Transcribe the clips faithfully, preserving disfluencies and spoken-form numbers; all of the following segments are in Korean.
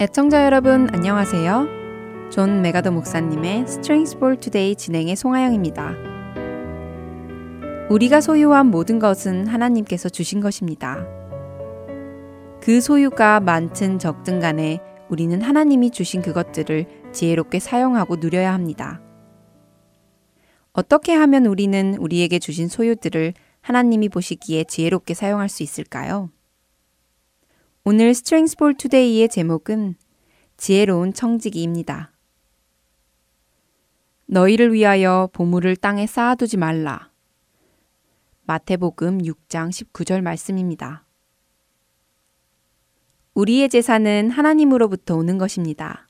애청자 여러분 안녕하세요. 존 맥아더 목사님의 Strength for Today 진행의 송하영입니다. 우리가 소유한 모든 것은 하나님께서 주신 것입니다. 그 소유가 많든 적든 간에 우리는 하나님이 주신 그것들을 지혜롭게 사용하고 누려야 합니다. 어떻게 하면 우리는 우리에게 주신 소유들을 하나님이 보시기에 지혜롭게 사용할 수 있을까요? 오늘 Strength for Today의 제목은 지혜로운 청지기입니다. 너희를 위하여 보물을 땅에 쌓아두지 말라. 마태복음 육 장 십구 절 말씀입니다. 우리의 재산은 하나님으로부터 오는 것입니다.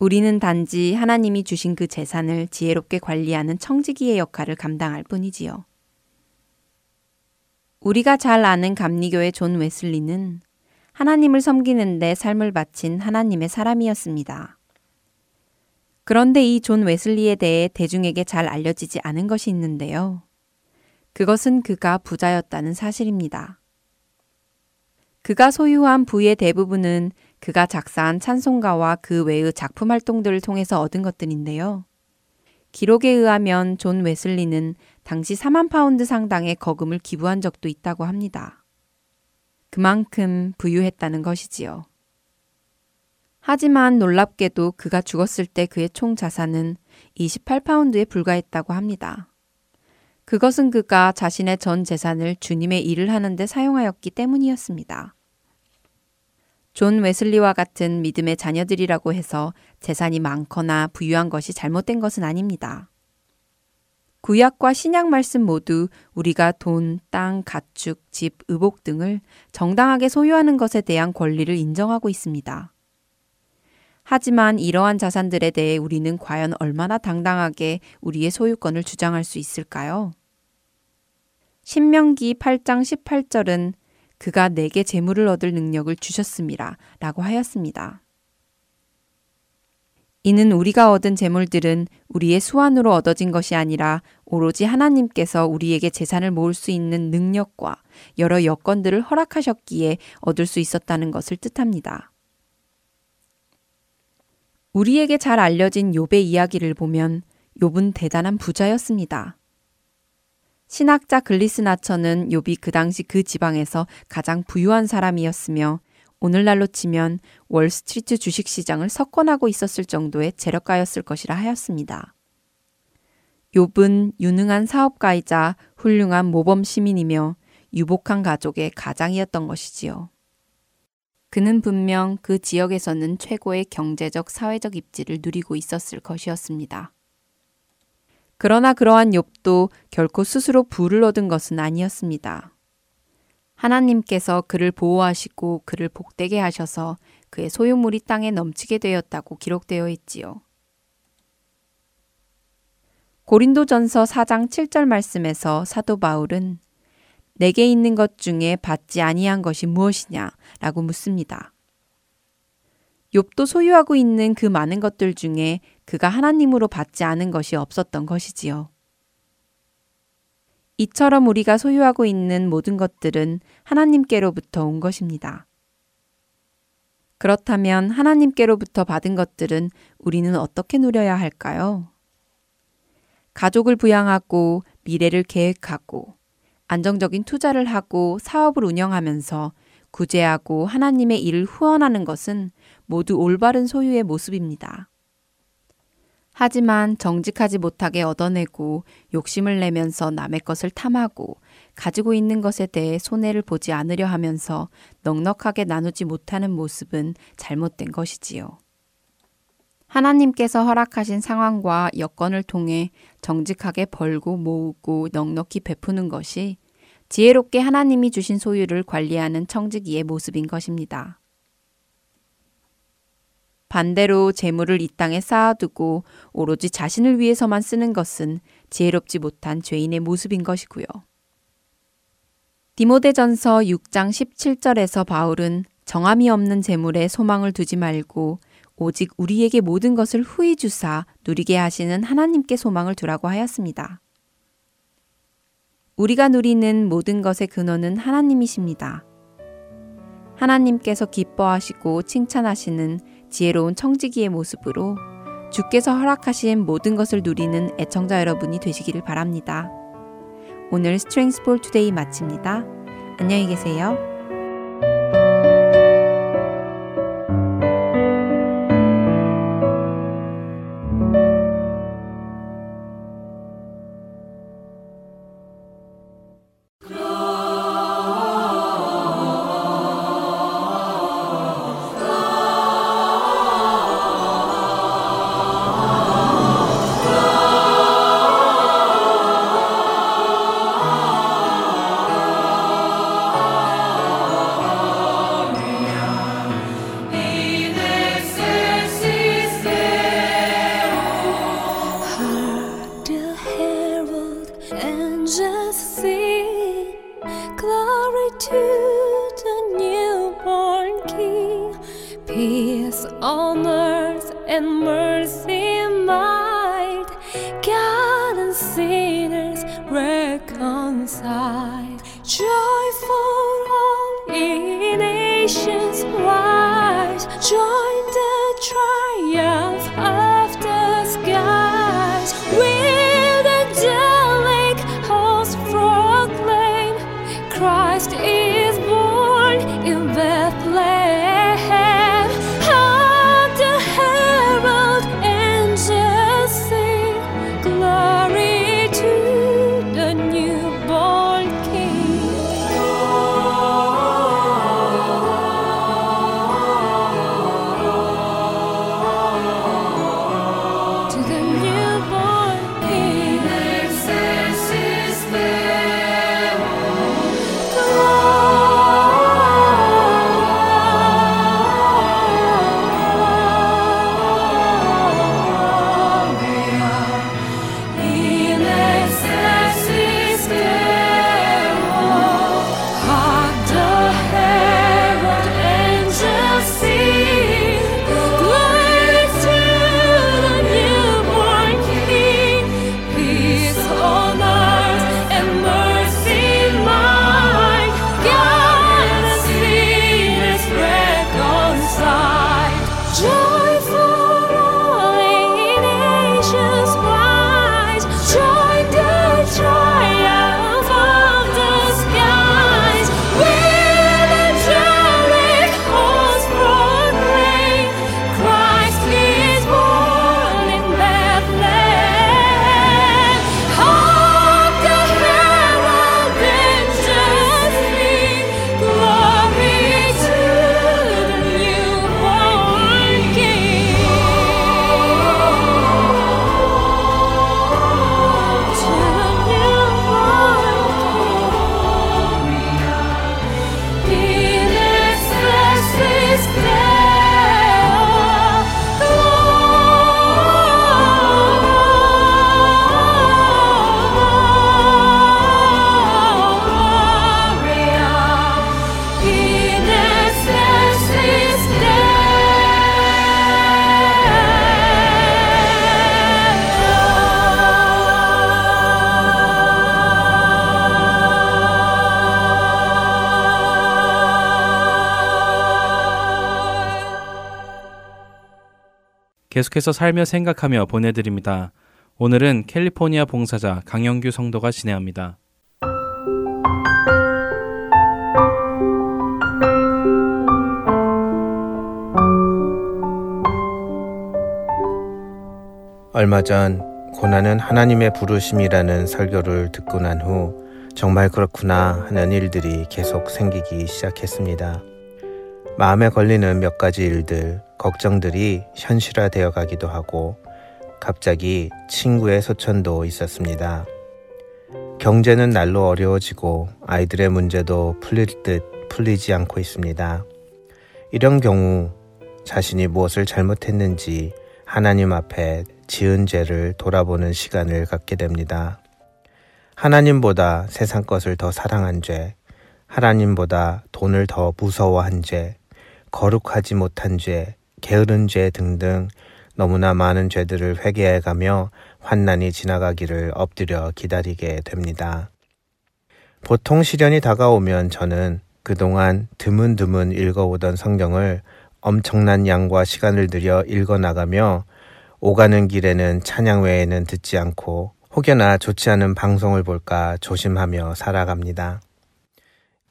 우리는 단지 하나님이 주신 그 재산을 지혜롭게 관리하는 청지기의 역할을 감당할 뿐이지요. 우리가 잘 아는 감리교의 존 웨슬리는 하나님을 섬기는 데 삶을 바친 하나님의 사람이었습니다. 그런데 이 존 웨슬리에 대해 대중에게 잘 알려지지 않은 것이 있는데요. 그것은 그가 부자였다는 사실입니다. 그가 소유한 부의 대부분은 그가 작사한 찬송가와 그 외의 작품 활동들을 통해서 얻은 것들인데요. 기록에 의하면 존 웨슬리는 당시 사만 파운드 상당의 거금을 기부한 적도 있다고 합니다. 그만큼 부유했다는 것이지요. 하지만 놀랍게도 그가 죽었을 때 그의 총 자산은 이십팔 파운드에 불과했다고 합니다. 그것은 그가 자신의 전 재산을 주님의 일을 하는 데 사용하였기 때문이었습니다. 존 웨슬리와 같은 믿음의 자녀들이라고 해서 재산이 많거나 부유한 것이 잘못된 것은 아닙니다. 구약과 신약 말씀 모두 우리가 돈, 땅, 가축, 집, 의복 등을 정당하게 소유하는 것에 대한 권리를 인정하고 있습니다. 하지만 이러한 자산들에 대해 우리는 과연 얼마나 당당하게 우리의 소유권을 주장할 수 있을까요? 신명기 팔 장 십팔 절은 그가 내게 재물을 얻을 능력을 주셨습니다. 라고 하였습니다. 이는 우리가 얻은 재물들은 우리의 수완으로 얻어진 것이 아니라 오로지 하나님께서 우리에게 재산을 모을 수 있는 능력과 여러 여건들을 허락하셨기에 얻을 수 있었다는 것을 뜻합니다. 우리에게 잘 알려진 욥의 이야기를 보면 욥은 대단한 부자였습니다. 신학자 글리스나처는 욥이 그 당시 그 지방에서 가장 부유한 사람이었으며 오늘날로 치면 월스트리트 주식시장을 석권하고 있었을 정도의 재력가였을 것이라 하였습니다. 욥은 유능한 사업가이자 훌륭한 모범 시민이며 유복한 가족의 가장이었던 것이지요. 그는 분명 그 지역에서는 최고의 경제적, 사회적 입지를 누리고 있었을 것이었습니다. 그러나 그러한 욥도 결코 스스로 부를 얻은 것은 아니었습니다. 하나님께서 그를 보호하시고 그를 복되게 하셔서 그의 소유물이 땅에 넘치게 되었다고 기록되어 있지요. 고린도전서 사 장 칠 절 말씀에서 사도 바울은 내게 있는 것 중에 받지 아니한 것이 무엇이냐? 라고 묻습니다. 욥도 소유하고 있는 그 많은 것들 중에 그가 하나님으로 받지 않은 것이 없었던 것이지요. 이처럼 우리가 소유하고 있는 모든 것들은 하나님께로부터 온 것입니다. 그렇다면 하나님께로부터 받은 것들은 우리는 어떻게 누려야 할까요? 가족을 부양하고 미래를 계획하고 안정적인 투자를 하고 사업을 운영하면서 구제하고 하나님의 일을 후원하는 것은 모두 올바른 소유의 모습입니다. 하지만 정직하지 못하게 얻어내고 욕심을 내면서 남의 것을 탐하고 가지고 있는 것에 대해 손해를 보지 않으려 하면서 넉넉하게 나누지 못하는 모습은 잘못된 것이지요. 하나님께서 허락하신 상황과 여건을 통해 정직하게 벌고 모으고 넉넉히 베푸는 것이 지혜롭게 하나님이 주신 소유를 관리하는 청지기의 모습인 것입니다. 반대로 재물을 이 땅에 쌓아두고 오로지 자신을 위해서만 쓰는 것은 지혜롭지 못한 죄인의 모습인 것이고요. 디모데전서 육 장 십칠 절에서 바울은 정함이 없는 재물에 소망을 두지 말고 오직 우리에게 모든 것을 후히 주사 누리게 하시는 하나님께 소망을 두라고 하였습니다. 우리가 누리는 모든 것의 근원은 하나님이십니다. 하나님께서 기뻐하시고 칭찬하시는 지혜로운 청지기의 모습으로 주께서 허락하신 모든 것을 누리는 애청자 여러분이 되시기를 바랍니다. 오늘 Strength for Today 마칩니다. 안녕히 계세요. 계속해서 살며 생각하며 보내드립니다. 오늘은 캘리포니아 봉사자 강영규 성도가 진행합니다. 얼마 전 고난은 하나님의 부르심이라는 설교를 듣고 난 후 정말 그렇구나 하는 일들이 계속 생기기 시작했습니다. 마음에 걸리는 몇 가지 일들, 걱정들이 현실화되어 가기도 하고 갑자기 친구의 소천도 있었습니다. 경제는 날로 어려워지고 아이들의 문제도 풀릴 듯 풀리지 않고 있습니다. 이런 경우 자신이 무엇을 잘못했는지 하나님 앞에 지은 죄를 돌아보는 시간을 갖게 됩니다. 하나님보다 세상 것을 더 사랑한 죄, 하나님보다 돈을 더 무서워한 죄, 거룩하지 못한 죄, 게으른 죄 등등 너무나 많은 죄들을 회개해가며 환난이 지나가기를 엎드려 기다리게 됩니다. 보통 시련이 다가오면 저는 그동안 드문드문 읽어오던 성경을 엄청난 양과 시간을 들여 읽어나가며 오가는 길에는 찬양 외에는 듣지 않고 혹여나 좋지 않은 방송을 볼까 조심하며 살아갑니다.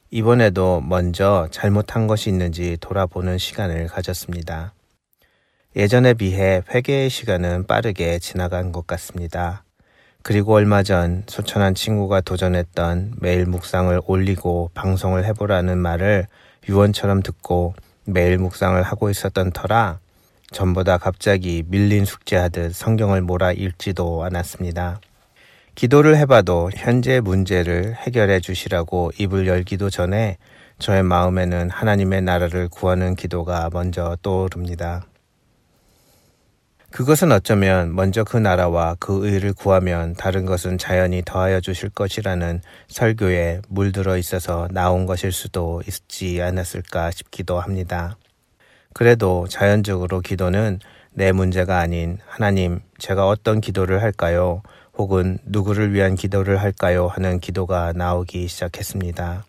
이번에도 먼저 잘못한 것이 있는지 돌아보는 시간을 가졌습니다. 예전에 비해 회개의 시간은 빠르게 지나간 것 같습니다. 그리고 얼마 전 소천한 친구가 도전했던 매일 묵상을 올리고 방송을 해보라는 말을 유언처럼 듣고 매일 묵상을 하고 있었던 터라 전보다 갑자기 밀린 숙제하듯 성경을 몰아 읽지도 않았습니다. 기도를 해봐도 현재의 문제를 해결해 주시라고 입을 열기도 전에 저의 마음에는 하나님의 나라를 구하는 기도가 먼저 떠오릅니다. 그것은 어쩌면 먼저 그 나라와 그 의를 구하면 다른 것은 자연히 더하여 주실 것이라는 설교에 물들어 있어서 나온 것일 수도 있지 않았을까 싶기도 합니다. 그래도 자연적으로 기도는 내 문제가 아닌 하나님, 제가 어떤 기도를 할까요? 혹은 누구를 위한 기도를 할까요? 하는 기도가 나오기 시작했습니다.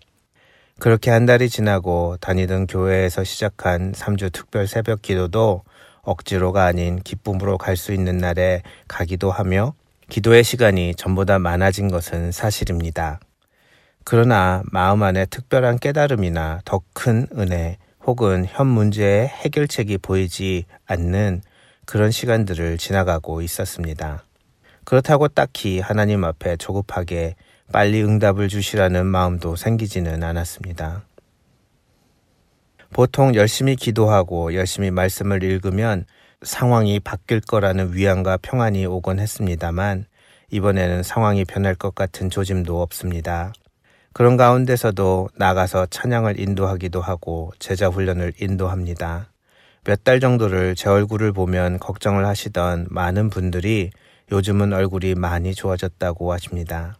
그렇게 한 달이 지나고 다니던 교회에서 시작한 삼 주 특별 새벽 기도도 억지로가 아닌 기쁨으로 갈 수 있는 날에 가기도 하며 기도의 시간이 전보다 많아진 것은 사실입니다. 그러나 마음 안에 특별한 깨달음이나 더 큰 은혜 혹은 현 문제의 해결책이 보이지 않는 그런 시간들을 지나가고 있었습니다. 그렇다고 딱히 하나님 앞에 조급하게 빨리 응답을 주시라는 마음도 생기지는 않았습니다. 보통 열심히 기도하고 열심히 말씀을 읽으면 상황이 바뀔 거라는 위안과 평안이 오곤 했습니다만 이번에는 상황이 변할 것 같은 조짐도 없습니다. 그런 가운데서도 나가서 찬양을 인도하기도 하고 제자 훈련을 인도합니다. 몇 달 정도를 제 얼굴을 보면 걱정을 하시던 많은 분들이 요즘은 얼굴이 많이 좋아졌다고 하십니다.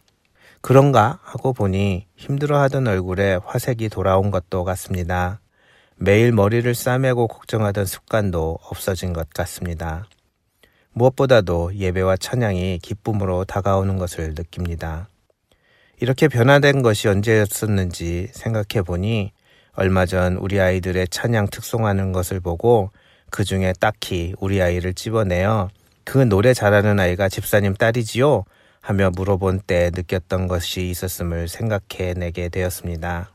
그런가 하고 보니 힘들어하던 얼굴에 화색이 돌아온 것도 같습니다. 매일 머리를 싸매고 걱정하던 습관도 없어진 것 같습니다. 무엇보다도 예배와 찬양이 기쁨으로 다가오는 것을 느낍니다. 이렇게 변화된 것이 언제였었는지 생각해 보니 얼마 전 우리 아이들의 찬양 특송하는 것을 보고 그 중에 딱히 우리 아이를 집어내어 그 노래 잘하는 아이가 집사님 딸이지요? 하며 물어본 때 느꼈던 것이 있었음을 생각해내게 되었습니다.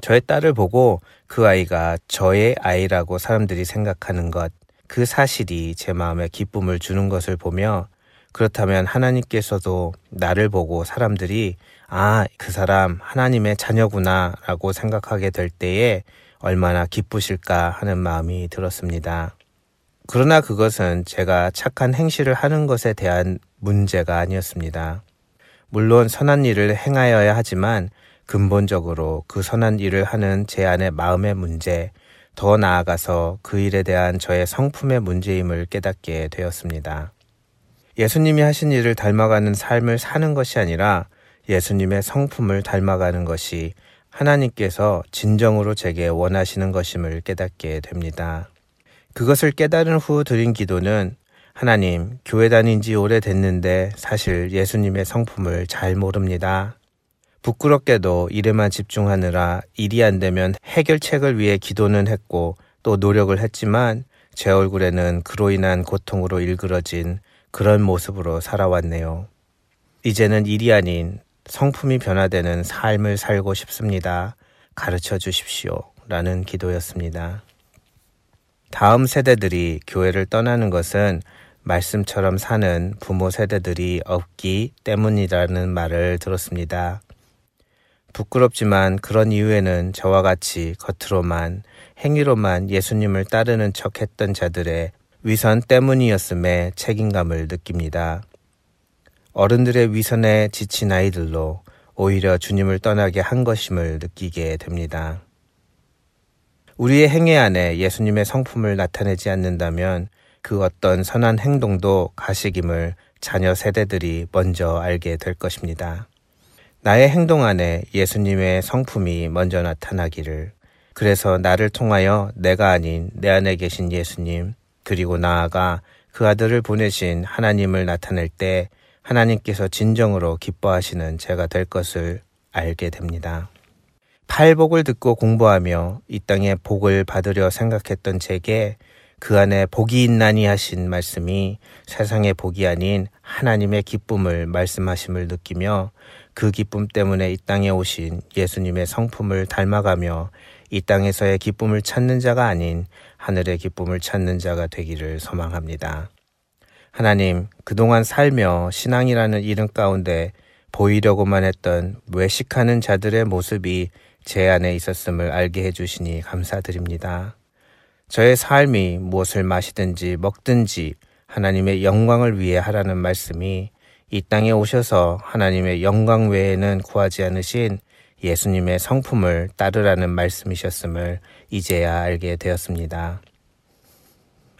저의 딸을 보고 그 아이가 저의 아이라고 사람들이 생각하는 것, 그 사실이 제 마음에 기쁨을 주는 것을 보며 그렇다면 하나님께서도 나를 보고 사람들이 아, 그 사람 하나님의 자녀구나 라고 생각하게 될 때에 얼마나 기쁘실까 하는 마음이 들었습니다. 그러나 그것은 제가 착한 행실을 하는 것에 대한 문제가 아니었습니다. 물론 선한 일을 행하여야 하지만 근본적으로 그 선한 일을 하는 제 안의 마음의 문제, 더 나아가서 그 일에 대한 저의 성품의 문제임을 깨닫게 되었습니다. 예수님이 하신 일을 닮아가는 삶을 사는 것이 아니라 예수님의 성품을 닮아가는 것이 하나님께서 진정으로 제게 원하시는 것임을 깨닫게 됩니다. 그것을 깨달은 후 드린 기도는 하나님, 교회 다닌 지 오래됐는데 사실 예수님의 성품을 잘 모릅니다. 부끄럽게도 일에만 집중하느라 일이 안 되면 해결책을 위해 기도는 했고 또 노력을 했지만 제 얼굴에는 그로 인한 고통으로 일그러진 그런 모습으로 살아왔네요. 이제는 일이 아닌 성품이 변화되는 삶을 살고 싶습니다. 가르쳐 주십시오. 라는 기도였습니다. 다음 세대들이 교회를 떠나는 것은 말씀처럼 사는 부모 세대들이 없기 때문이라는 말을 들었습니다. 부끄럽지만 그런 이유에는 저와 같이 겉으로만 행위로만 예수님을 따르는 척했던 자들의 위선 때문이었음에 책임감을 느낍니다. 어른들의 위선에 지친 아이들로 오히려 주님을 떠나게 한 것임을 느끼게 됩니다. 우리의 행위 안에 예수님의 성품을 나타내지 않는다면 그 어떤 선한 행동도 가식임을 자녀 세대들이 먼저 알게 될 것입니다. 나의 행동 안에 예수님의 성품이 먼저 나타나기를, 그래서 나를 통하여 내가 아닌 내 안에 계신 예수님, 그리고 나아가 그 아들을 보내신 하나님을 나타낼 때 하나님께서 진정으로 기뻐하시는 제가 될 것을 알게 됩니다. 팔복을 듣고 공부하며 이 땅에 복을 받으려 생각했던 제게 그 안에 복이 있나니 하신 말씀이 세상의 복이 아닌 하나님의 기쁨을 말씀하심을 느끼며 그 기쁨 때문에 이 땅에 오신 예수님의 성품을 닮아가며 이 땅에서의 기쁨을 찾는 자가 아닌 하늘의 기쁨을 찾는 자가 되기를 소망합니다. 하나님, 그동안 살며 신앙이라는 이름 가운데 보이려고만 했던 외식하는 자들의 모습이 제 안에 있었음을 알게 해주시니 감사드립니다. 저의 삶이 무엇을 마시든지 먹든지 하나님의 영광을 위해 하라는 말씀이 이 땅에 오셔서 하나님의 영광 외에는 구하지 않으신 예수님의 성품을 따르라는 말씀이셨음을 이제야 알게 되었습니다.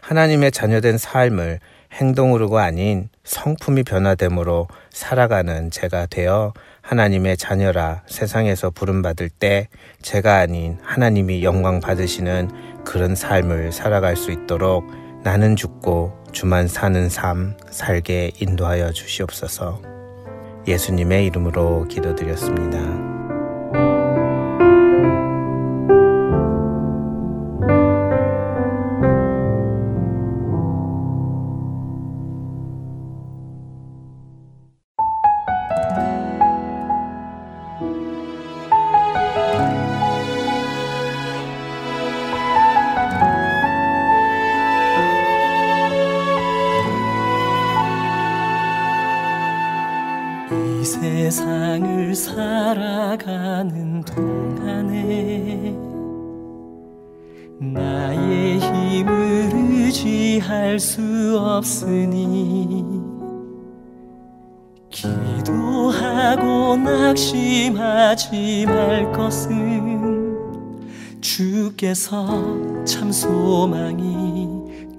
하나님의 자녀된 삶을 행동으로가 아닌 성품이 변화됨으로 살아가는 제가 되어 하나님의 자녀라 세상에서 부름받을 때 제가 아닌 하나님이 영광 받으시는 그런 삶을 살아갈 수 있도록 나는 죽고 주만 사는 삶 살게 인도하여 주시옵소서. 예수님의 이름으로 기도드렸습니다. 세상을 살아가는 동안에 나의 힘을 의지할 수 없으니 기도하고 낙심하지 말 것은 주께서 참 소망이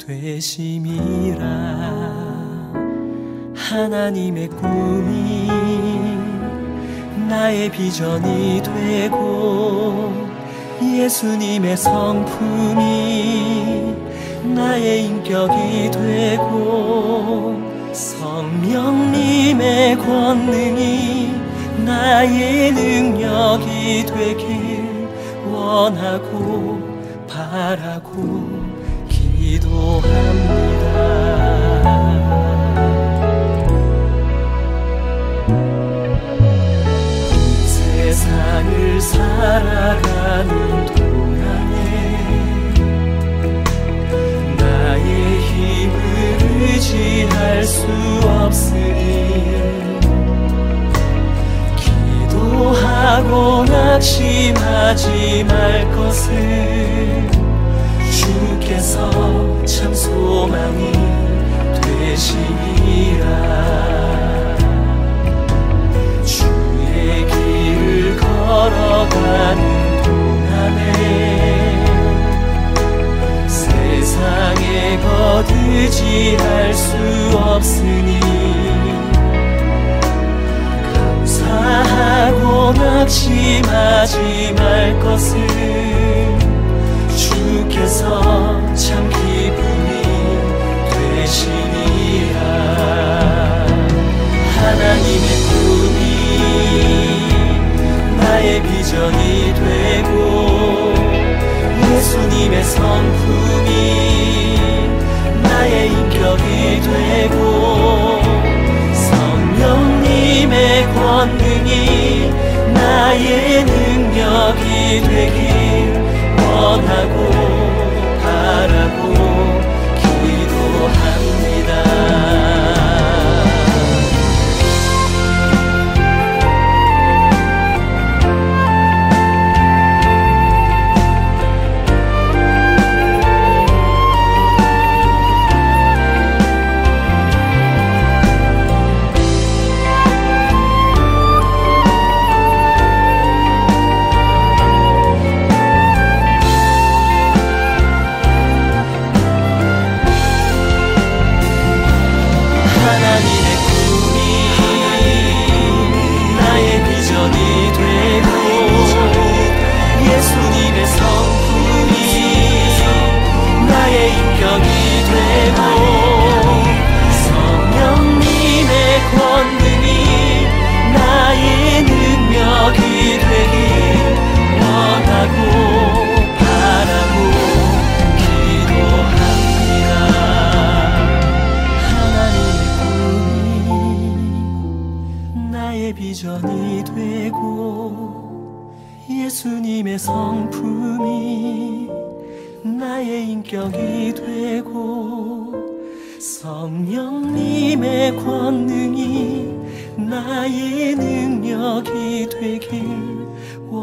되심이라. 하나님의 꿈이 나의 비전이 되고 예수님의 성품이 나의 인격이 되고 성령님의 권능이 나의 능력이 되길 원하고 바라고 기도합니다. 세상을 살아가는 동안에 나의 힘을 의지할 수 없으니 기도하고 낙심하지 말 것은 주께서 참 소망이 되시니라. 주의 길을 걸어가는 동안에 세상에 거두지할 수 없으니 감사하고 낙심하지 말 것은 주께서 참 기쁨이 되시니라. 하나님의 나의 비전이 되고 예수님의 성품이 나의 인격이 되고 성령님의 권능이 나의 능력이 되길 원하고 바라고 기도합니다. Thank you. 주님의 성품이 나의 인격이 되고 성령님의 권능이 나의 능력이 되길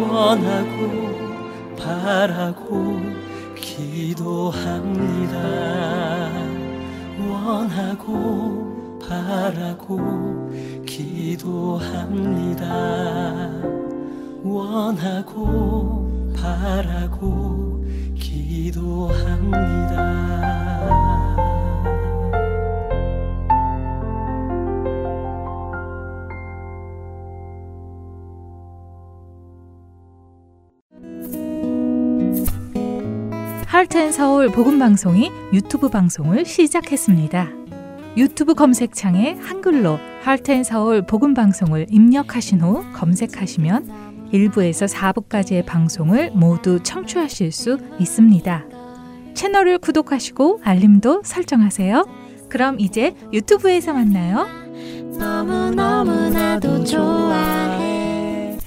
원하고 바라고 기도합니다. 원하고 바라고 기도합니다. 원하고 바라고 기도합니다. 하트앤 서울 복음방송이 유튜브 방송을 시작했습니다. 유튜브 검색창에 한글로 하트앤 서울 복음방송을 입력하신 후 검색하시면 일 부에서 사 부까지의 방송을 모두 청취하실 수 있습니다. 채널을 구독하시고 알림도 설정하세요. 그럼 이제 유튜브에서 만나요. 너무너무나도 좋아해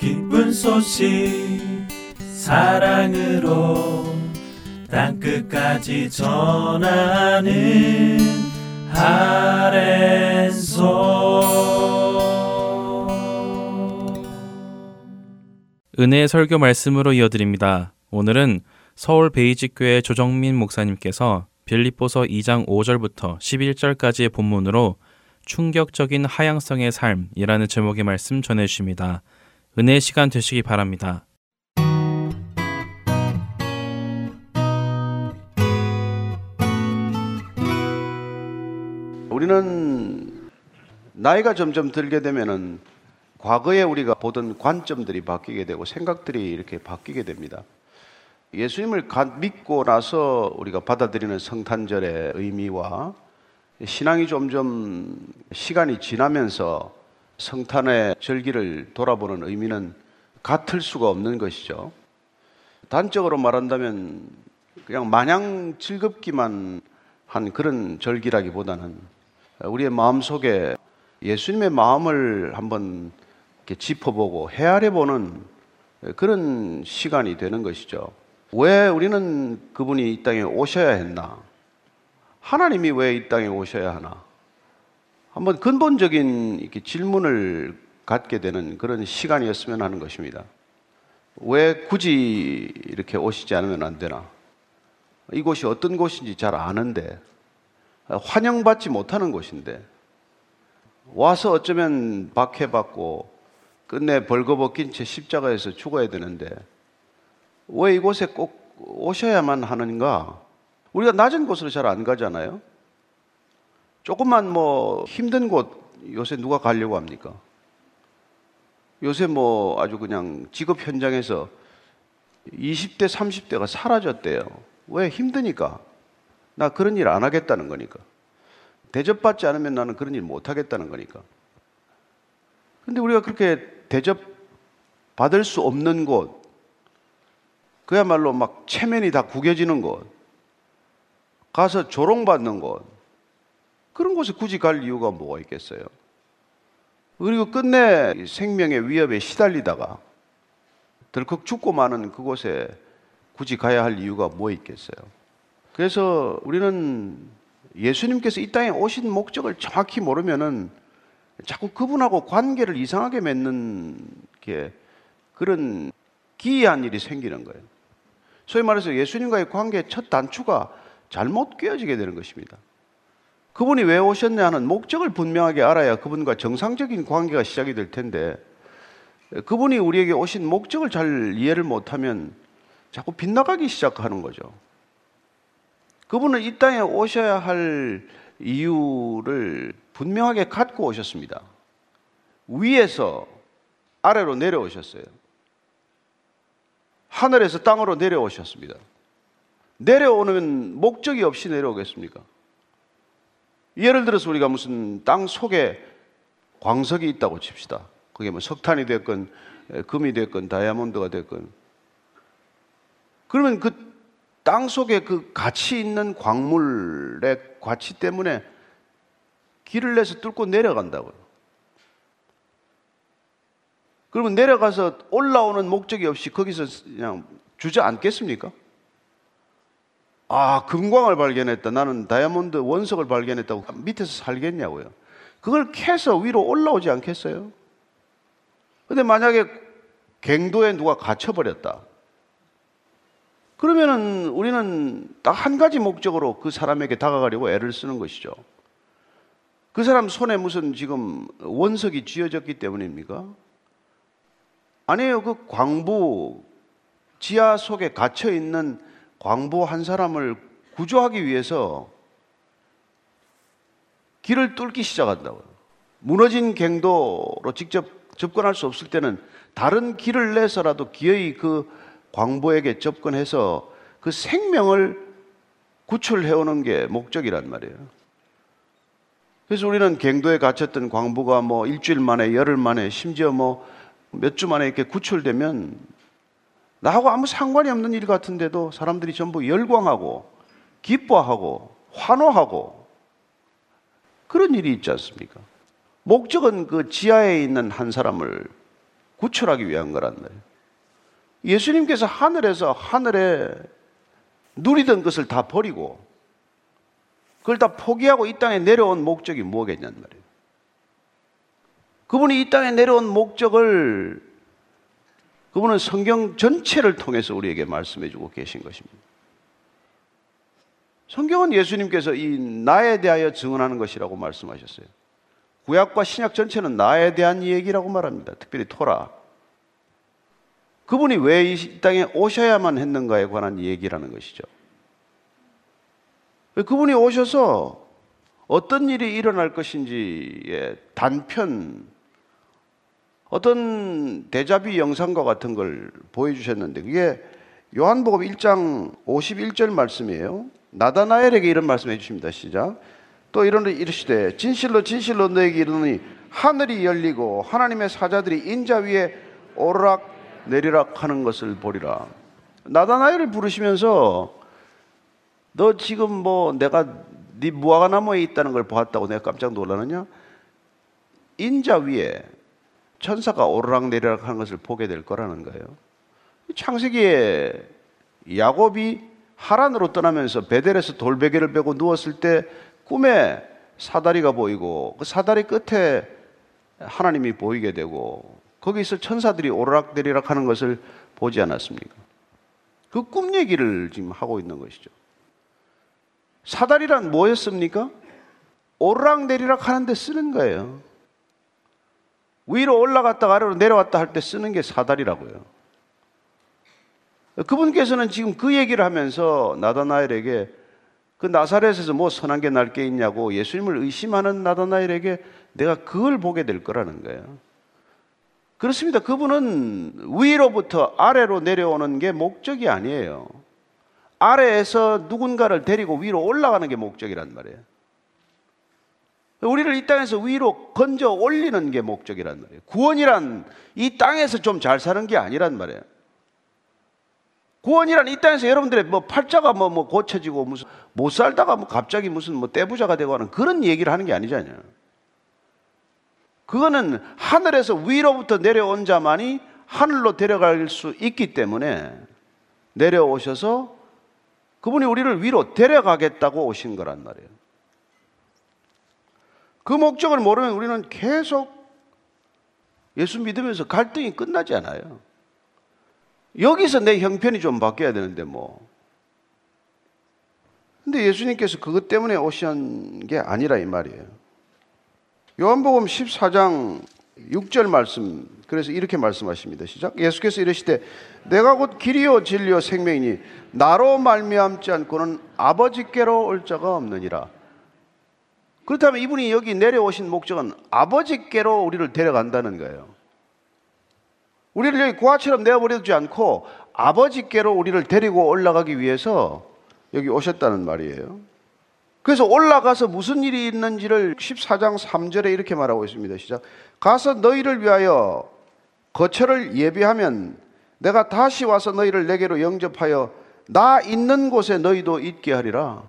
기쁜 소식 사랑으로 땅끝까지 전하는 아랜소 은혜의 설교 말씀으로 이어드립니다. 오늘은 서울 베이직교회 조정민 목사님께서 빌립보서 이 장 오 절부터 십일 절까지의 본문으로 충격적인 하향성의 삶이라는 제목의 말씀 전해주십니다. 은혜의 시간 되시기 바랍니다. 우리는 나이가 점점 들게 되면은 과거에 우리가 보던 관점들이 바뀌게 되고 생각들이 이렇게 바뀌게 됩니다. 예수님을 믿고 나서 우리가 받아들이는 성탄절의 의미와 신앙이 점점 시간이 지나면서 성탄의 절기를 돌아보는 의미는 같을 수가 없는 것이죠. 단적으로 말한다면 그냥 마냥 즐겁기만 한 그런 절기라기보다는 우리의 마음속에 예수님의 마음을 한번 이렇게 짚어보고 헤아려보는 그런 시간이 되는 것이죠. 왜 우리는 그분이 이 땅에 오셔야 했나? 하나님이 왜 이 땅에 오셔야 하나? 한번 근본적인 이렇게 질문을 갖게 되는 그런 시간이었으면 하는 것입니다. 왜 굳이 이렇게 오시지 않으면 안 되나? 이곳이 어떤 곳인지 잘 아는데 환영받지 못하는 곳인데 와서 어쩌면 박해받고 끝내 벌거벗긴 채 십자가에서 죽어야 되는데 왜 이곳에 꼭 오셔야만 하는가? 우리가 낮은 곳으로 잘 안 가잖아요. 조금만 뭐 힘든 곳 요새 누가 가려고 합니까? 요새 뭐 아주 그냥 직업 현장에서 이십 대, 삼십 대가 사라졌대요. 왜? 힘드니까. 나 그런 일 안 하겠다는 거니까. 대접받지 않으면 나는 그런 일 못 하겠다는 거니까. 근데 우리가 그렇게 대접받을 수 없는 곳, 그야말로 막 체면이 다 구겨지는 곳, 가서 조롱받는 곳, 그런 곳에 굳이 갈 이유가 뭐가 있겠어요? 그리고 끝내 생명의 위협에 시달리다가 덜컥 죽고 마는 그곳에 굳이 가야 할 이유가 뭐 있겠어요? 그래서 우리는 예수님께서 이 땅에 오신 목적을 정확히 모르면은 자꾸 그분하고 관계를 이상하게 맺는 게 그런 기이한 일이 생기는 거예요. 소위 말해서 예수님과의 관계의 첫 단추가 잘못 꿰어지게 되는 것입니다. 그분이 왜 오셨냐는 목적을 분명하게 알아야 그분과 정상적인 관계가 시작이 될 텐데 그분이 우리에게 오신 목적을 잘 이해를 못하면 자꾸 빗나가기 시작하는 거죠. 그분은 이 땅에 오셔야 할 이유를 분명하게 갖고 오셨습니다. 위에서 아래로 내려오셨어요. 하늘에서 땅으로 내려오셨습니다. 내려오는 목적이 없이 내려오겠습니까? 예를 들어서 우리가 무슨 땅 속에 광석이 있다고 칩시다. 그게 뭐 석탄이 됐건 금이 됐건 다이아몬드가 됐건, 그러면 그 땅 속에 그 가치 있는 광물의 가치 때문에 길을 내서 뚫고 내려간다고요. 그러면 내려가서 올라오는 목적이 없이 거기서 그냥 주저앉겠습니까? 아, 금광을 발견했다, 나는 다이아몬드 원석을 발견했다고 밑에서 살겠냐고요. 그걸 캐서 위로 올라오지 않겠어요? 근데 만약에 갱도에 누가 갇혀버렸다, 그러면은 우리는 딱 한 가지 목적으로 그 사람에게 다가가려고 애를 쓰는 것이죠. 그 사람 손에 무슨 지금 원석이 쥐어졌기 때문입니까? 아니에요. 그 광부, 지하 속에 갇혀있는 광부 한 사람을 구조하기 위해서 길을 뚫기 시작한다고요. 무너진 갱도로 직접 접근할 수 없을 때는 다른 길을 내서라도 기어이 그 광부에게 접근해서 그 생명을 구출해오는 게 목적이란 말이에요. 그래서 우리는 갱도에 갇혔던 광부가 뭐 일주일 만에, 열흘 만에, 심지어 뭐 몇 주 만에 이렇게 구출되면 나하고 아무 상관이 없는 일 같은데도 사람들이 전부 열광하고 기뻐하고 환호하고 그런 일이 있지 않습니까? 목적은 그 지하에 있는 한 사람을 구출하기 위한 거란 말이에요. 예수님께서 하늘에서 하늘에 누리던 것을 다 버리고 그걸 다 포기하고 이 땅에 내려온 목적이 뭐겠냐는 말이에요. 그분이 이 땅에 내려온 목적을 그분은 성경 전체를 통해서 우리에게 말씀해주고 계신 것입니다. 성경은 예수님께서 이 나에 대하여 증언하는 것이라고 말씀하셨어요. 구약과 신약 전체는 나에 대한 얘기라고 말합니다. 특별히 토라. 그분이 왜 이 땅에 오셔야만 했는가에 관한 얘기라는 것이죠. 그분이 오셔서 어떤 일이 일어날 것인지의 단편, 어떤 데자뷰 영상과 같은 걸 보여주셨는데, 그게 요한복음 일 장 오십일 절 말씀이에요. 나다나엘에게 이런 말씀해 주십니다. 시작. 또 이런 이르시되, 진실로 진실로 너에게 이르노니 하늘이 열리고 하나님의 사자들이 인자 위에 오르락 내리락 하는 것을 보리라. 나다나엘을 부르시면서 너 지금 뭐 내가 네 무화과나무에 있다는 걸 보았다고 내가 깜짝 놀라느냐? 인자 위에 천사가 오르락 내리락 하는 것을 보게 될 거라는 거예요. 창세기에 야곱이 하란으로 떠나면서 베델에서 돌베개를 베고 누웠을 때 꿈에 사다리가 보이고 그 사다리 끝에 하나님이 보이게 되고 거기서 천사들이 오르락내리락 하는 것을 보지 않았습니까? 그 꿈 얘기를 지금 하고 있는 것이죠. 사다리란 뭐였습니까? 오르락내리락 하는 데 쓰는 거예요. 위로 올라갔다가 아래로 내려왔다 할 때 쓰는 게 사다리라고요. 그분께서는 지금 그 얘기를 하면서 나다나엘에게, 그 나사렛에서 뭐 선한 게 날 게 있냐고 예수님을 의심하는 나다나엘에게 내가 그걸 보게 될 거라는 거예요. 그렇습니다. 그분은 위로부터 아래로 내려오는 게 목적이 아니에요. 아래에서 누군가를 데리고 위로 올라가는 게 목적이란 말이에요. 우리를 이 땅에서 위로 건져 올리는 게 목적이란 말이에요. 구원이란 이 땅에서 좀 잘 사는 게 아니란 말이에요. 구원이란 이 땅에서 여러분들의 뭐 팔자가 뭐, 뭐 고쳐지고 무슨 못 살다가 뭐 갑자기 무슨 뭐 떼부자가 되고 하는 그런 얘기를 하는 게 아니잖아요. 그거는 하늘에서 위로부터 내려온 자만이 하늘로 데려갈 수 있기 때문에 내려오셔서 그분이 우리를 위로 데려가겠다고 오신 거란 말이에요. 그 목적을 모르면 우리는 계속 예수 믿으면서 갈등이 끝나지 않아요. 여기서 내 형편이 좀 바뀌어야 되는데 뭐. 근데 예수님께서 그것 때문에 오신 게 아니라 이 말이에요. 요한복음 십사 장 육 절 말씀, 그래서 이렇게 말씀하십니다. 시작. 예수께서 이르시되 내가 곧 길이요 진리요 생명이니 나로 말미암지 않고는 아버지께로 올 자가 없느니라. 그렇다면 이분이 여기 내려오신 목적은 아버지께로 우리를 데려간다는 거예요. 우리를 여기 고아처럼 내버려두지 않고 아버지께로 우리를 데리고 올라가기 위해서 여기 오셨다는 말이에요. 그래서 올라가서 무슨 일이 있는지를 십사 장 삼 절에 이렇게 말하고 있습니다. 시작. 가서 너희를 위하여 거처를 예비하면 내가 다시 와서 너희를 내게로 영접하여 나 있는 곳에 너희도 있게 하리라.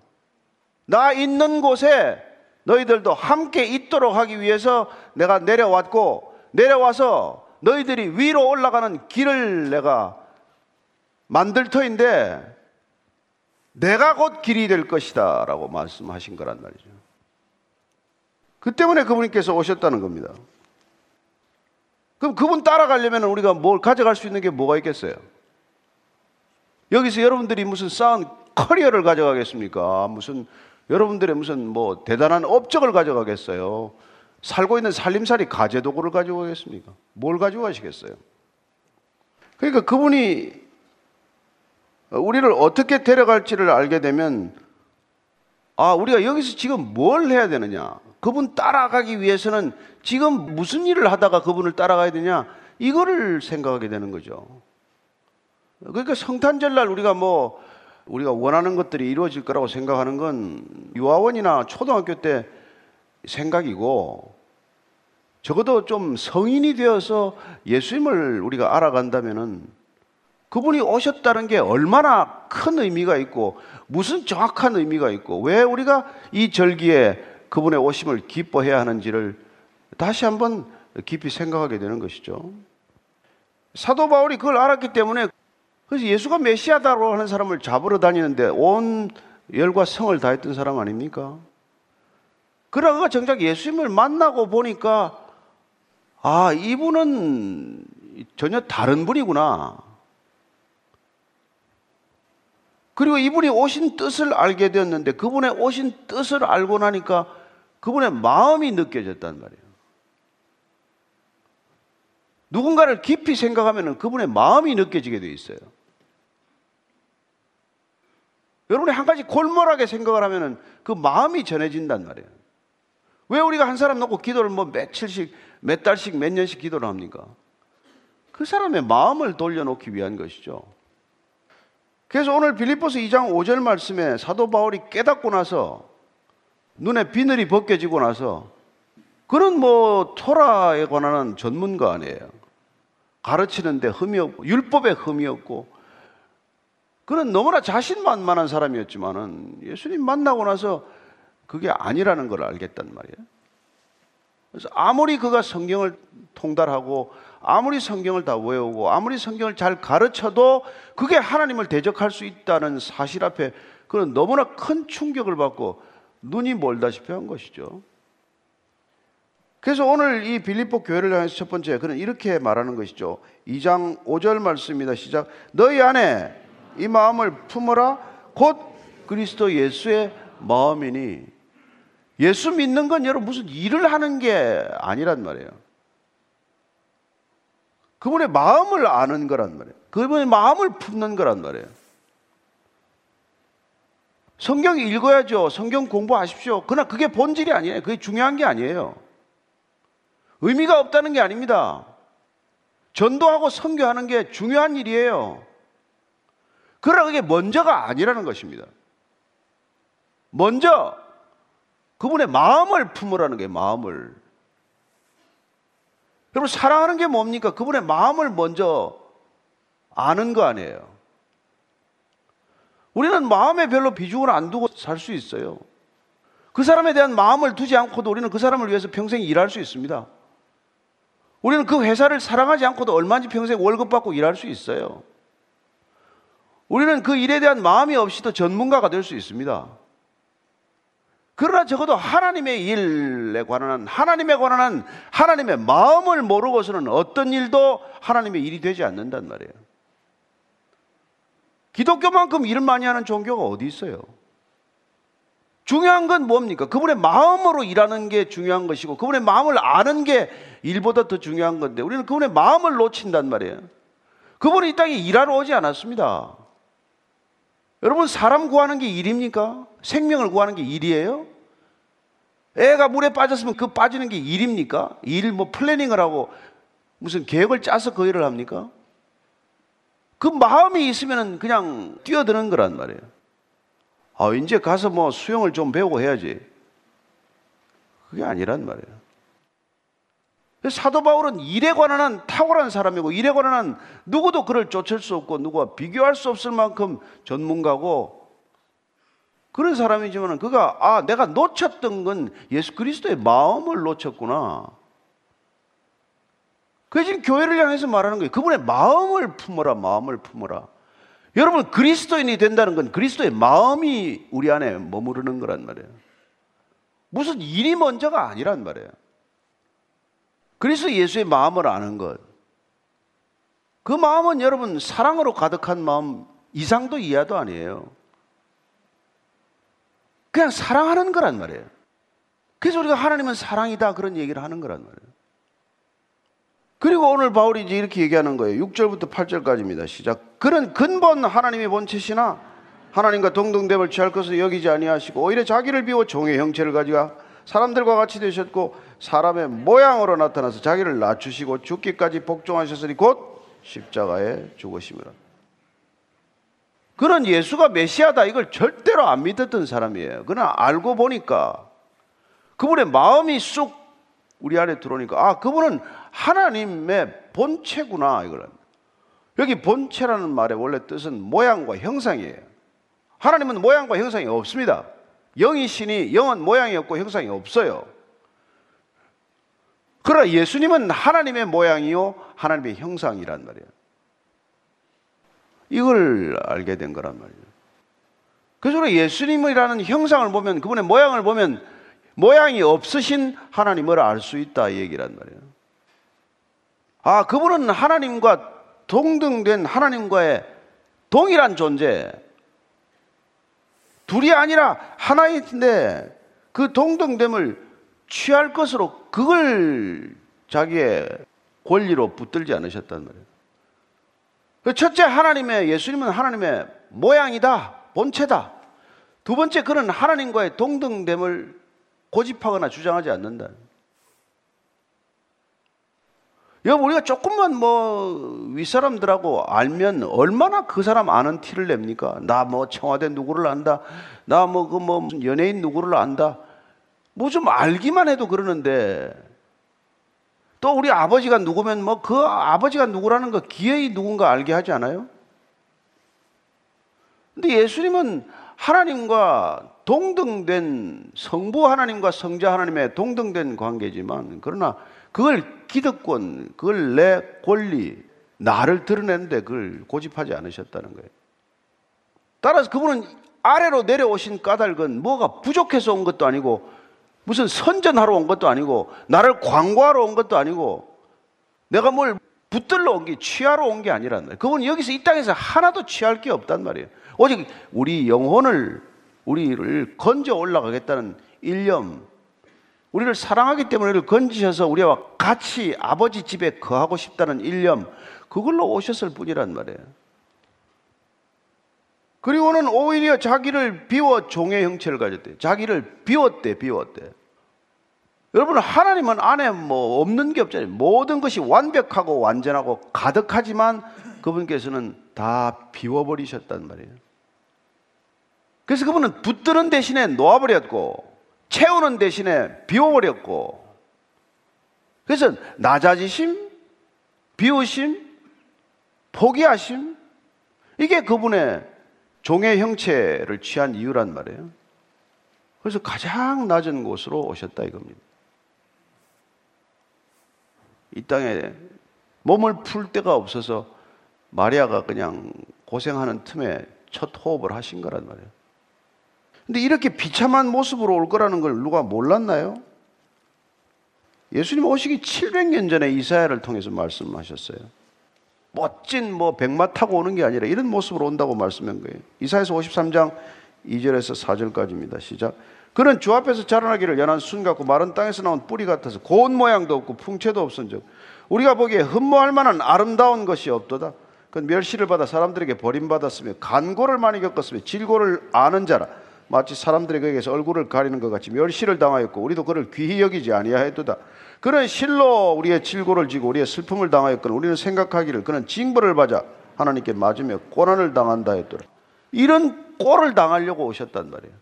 나 있는 곳에 너희들도 함께 있도록 하기 위해서 내가 내려왔고, 내려와서 너희들이 위로 올라가는 길을 내가 만들 터인데 내가 곧 길이 될 것이다 라고 말씀하신 거란 말이죠. 그 때문에 그분께서 오셨다는 겁니다. 그럼 그분 따라가려면 우리가 뭘 가져갈 수 있는 게 뭐가 있겠어요? 여기서 여러분들이 무슨 쌓은 커리어를 가져가겠습니까? 무슨 여러분들의 무슨 뭐 대단한 업적을 가져가겠어요? 살고 있는 살림살이 가재도구를 가져가겠습니까? 뭘 가져가시겠어요? 그러니까 그분이 우리를 어떻게 데려갈지를 알게 되면, 아, 우리가 여기서 지금 뭘 해야 되느냐, 그분 따라가기 위해서는 지금 무슨 일을 하다가 그분을 따라가야 되냐, 이거를 생각하게 되는 거죠. 그러니까 성탄절날 우리가 뭐 우리가 원하는 것들이 이루어질 거라고 생각하는 건 유아원이나 초등학교 때 생각이고, 적어도 좀 성인이 되어서 예수님을 우리가 알아간다면은 그분이 오셨다는 게 얼마나 큰 의미가 있고 무슨 정확한 의미가 있고 왜 우리가 이 절기에 그분의 오심을 기뻐해야 하는지를 다시 한번 깊이 생각하게 되는 것이죠. 사도 바울이 그걸 알았기 때문에 그래서 예수가 메시아다라고 하는 사람을 잡으러 다니는데 온 열과 성을 다했던 사람 아닙니까? 그러나 그가 정작 예수님을 만나고 보니까 아, 이분은 전혀 다른 분이구나. 그리고 이분이 오신 뜻을 알게 되었는데 그분의 오신 뜻을 알고 나니까 그분의 마음이 느껴졌단 말이에요. 누군가를 깊이 생각하면 그분의 마음이 느껴지게 돼 있어요. 여러분이 한 가지 골몰하게 생각을 하면 그 마음이 전해진단 말이에요. 왜 우리가 한 사람 놓고 기도를 뭐 며칠씩, 몇 달씩, 몇 년씩 기도를 합니까? 그 사람의 마음을 돌려놓기 위한 것이죠. 그래서 오늘 빌립보서 이 장 오 절 말씀에 사도 바울이 깨닫고 나서 눈에 비늘이 벗겨지고 나서 그는 뭐 토라에 관한 전문가 아니에요. 가르치는데 흠이 없고 율법에 흠이 없고 그는 너무나 자신만만한 사람이었지만은 예수님 만나고 나서 그게 아니라는 걸 알겠단 말이에요. 그래서 아무리 그가 성경을 통달하고 아무리 성경을 다 외우고 아무리 성경을 잘 가르쳐도 그게 하나님을 대적할 수 있다는 사실 앞에 그는 너무나 큰 충격을 받고 눈이 멀다시피 한 것이죠. 그래서 오늘 이 빌립보 교회를 향해서 첫 번째 그는 이렇게 말하는 것이죠. 이 장 오 절 말씀입니다. 시작. 너희 안에 이 마음을 품으라 곧 그리스도 예수의 마음이니. 예수 믿는 건 여러분 무슨 일을 하는 게 아니란 말이에요. 그분의 마음을 아는 거란 말이에요. 그분의 마음을 품는 거란 말이에요. 성경 읽어야죠. 성경 공부하십시오. 그러나 그게 본질이 아니에요. 그게 중요한 게 아니에요. 의미가 없다는 게 아닙니다. 전도하고 선교하는 게 중요한 일이에요. 그러나 그게 먼저가 아니라는 것입니다. 먼저 그분의 마음을 품으라는 게 마음을. 여러분 사랑하는 게 뭡니까? 그분의 마음을 먼저 아는 거 아니에요. 우리는 마음에 별로 비중을 안 두고 살 수 있어요. 그 사람에 대한 마음을 두지 않고도 우리는 그 사람을 위해서 평생 일할 수 있습니다. 우리는 그 회사를 사랑하지 않고도 얼마든지 평생 월급 받고 일할 수 있어요. 우리는 그 일에 대한 마음이 없이도 전문가가 될 수 있습니다. 그러나 적어도 하나님의 일에 관한, 하나님에 관한 하나님의 마음을 모르고서는 어떤 일도 하나님의 일이 되지 않는단 말이에요. 기독교만큼 일을 많이 하는 종교가 어디 있어요? 중요한 건 뭡니까? 그분의 마음으로 일하는 게 중요한 것이고 그분의 마음을 아는 게 일보다 더 중요한 건데 우리는 그분의 마음을 놓친단 말이에요. 그분이 이 땅에 일하러 오지 않았습니다. 여러분 사람 구하는 게 일입니까? 생명을 구하는 게 일이에요? 애가 물에 빠졌으면 그 빠지는 게 일입니까? 일 뭐 플래닝을 하고 무슨 계획을 짜서 그 일을 합니까? 그 마음이 있으면 그냥 뛰어드는 거란 말이에요. 아, 이제 가서 뭐 수영을 좀 배우고 해야지. 그게 아니란 말이에요. 사도 바울은 일에 관한 한 탁월한 사람이고 일에 관한 한 누구도 그를 쫓을 수 없고 누구와 비교할 수 없을 만큼 전문가고 그런 사람이지만 그가 아 내가 놓쳤던 건 예수 그리스도의 마음을 놓쳤구나. 그게 지금 교회를 향해서 말하는 거예요. 그분의 마음을 품어라. 마음을 품어라. 여러분 그리스도인이 된다는 건 그리스도의 마음이 우리 안에 머무르는 거란 말이에요. 무슨 일이 먼저가 아니란 말이에요. 그래서 예수의 마음을 아는 것. 그 마음은 여러분 사랑으로 가득한 마음 이상도 이하도 아니에요. 그냥 사랑하는 거란 말이에요. 그래서 우리가 하나님은 사랑이다 그런 얘기를 하는 거란 말이에요. 그리고 오늘 바울이 이제 이렇게 얘기하는 거예요. 육 절부터 팔 절까지입니다. 시작. 그는 근본 하나님의 본체시나 하나님과 동등됨을 취할 것을 여기지 아니하시고 오히려 자기를 비워 종의 형체를 가지가 사람들과 같이 되셨고 사람의 모양으로 나타나서 자기를 낮추시고 죽기까지 복종하셨으니 곧 십자가에 죽으심이라. 그는 예수가 메시아다 이걸 절대로 안 믿었던 사람이에요. 그러나 알고 보니까 그분의 마음이 쑥 우리 안에 들어오니까 아 그분은 하나님의 본체구나 이걸. 여기 본체라는 말의 원래 뜻은 모양과 형상이에요. 하나님은 모양과 형상이 없습니다. 영이시니 영은 모양이 없고 형상이 없어요. 그러나 예수님은 하나님의 모양이요 하나님의 형상이란 말이에요. 이걸 알게 된 거란 말이에요. 그래서 예수님이라는 형상을 보면 그분의 모양을 보면 모양이 없으신 하나님을 알 수 있다 이 얘기란 말이에요. 아 그분은 하나님과 동등된 하나님과의 동일한 존재 둘이 아니라 하나인데 그 동등됨을 취할 것으로 그걸 자기의 권리로 붙들지 않으셨단 말이에요. 첫째 하나님의 예수님은 하나님의 모양이다. 본체다. 두 번째 그는 하나님과의 동등됨을 고집하거나 주장하지 않는다. 여러분 우리가 조금만 뭐 윗사람들하고 알면 얼마나 그 사람 아는 티를 냅니까? 나 뭐 청와대 누구를 안다. 나 뭐 그 뭐 연예인 누구를 안다. 뭐 좀 알기만 해도 그러는데 또 우리 아버지가 누구면 뭐 그 아버지가 누구라는 거 기어이 누군가 알게 하지 않아요? 근데 예수님은 하나님과 동등된 성부 하나님과 성자 하나님의 동등된 관계지만 그러나 그걸 기득권, 그걸 내 권리, 나를 드러내는데 그걸 고집하지 않으셨다는 거예요. 따라서 그분은 아래로 내려오신 까닭은 뭐가 부족해서 온 것도 아니고 무슨 선전하러 온 것도 아니고 나를 광고하러 온 것도 아니고 내가 뭘 붙들러 온 게 취하러 온 게 아니란 말이에요. 그분은 여기서 이 땅에서 하나도 취할 게 없단 말이에요. 오직 우리 영혼을, 우리를 건져 올라가겠다는 일념, 우리를 사랑하기 때문에 우리를 건지셔서 우리와 같이 아버지 집에 거하고 싶다는 일념 그걸로 오셨을 뿐이란 말이에요. 그리고는 오히려 자기를 비워 종의 형체를 가졌대. 자기를 비웠대. 비웠대. 여러분 하나님은 안에 뭐 없는 게 없잖아요. 모든 것이 완벽하고 완전하고 가득하지만 그분께서는 다 비워버리셨단 말이에요. 그래서 그분은 붙드는 대신에 놓아버렸고 채우는 대신에 비워버렸고 그래서 낮아지심, 비우심, 포기하심 이게 그분의 종의 형체를 취한 이유란 말이에요. 그래서 가장 낮은 곳으로 오셨다 이겁니다. 이 땅에 몸을 풀 데가 없어서 마리아가 그냥 고생하는 틈에 첫 호흡을 하신 거란 말이에요. 근데 이렇게 비참한 모습으로 올 거라는 걸 누가 몰랐나요? 예수님 오시기 칠백 년 전에 이사야를 통해서 말씀하셨어요. 멋진 뭐 백마 타고 오는 게 아니라 이런 모습으로 온다고 말씀한 거예요. 이사야서 오십삼 장 이 절에서 사 절까지입니다. 시작. 그는 주 앞에서 자라나기를 연한 순 같고 마른 땅에서 나온 뿌리 같아서 고운 모양도 없고 풍채도 없은즉 우리가 보기에 흠모할 만한 아름다운 것이 없도다. 그는 멸시를 받아 사람들에게 버림받았으며 간고를 많이 겪었으며 질고를 아는 자라. 마치 사람들이 그에게서 얼굴을 가리는 것 같이 멸시를 당하였고 우리도 그를 귀히 여기지 아니하였도다. 그는 실로 우리의 질고를 지고 우리의 슬픔을 당하였거늘 우리는 생각하기를 그는 징벌을 받아 하나님께 맞으며 고난을 당한다 했더라. 이런 꼴을 당하려고 오셨단 말이에요.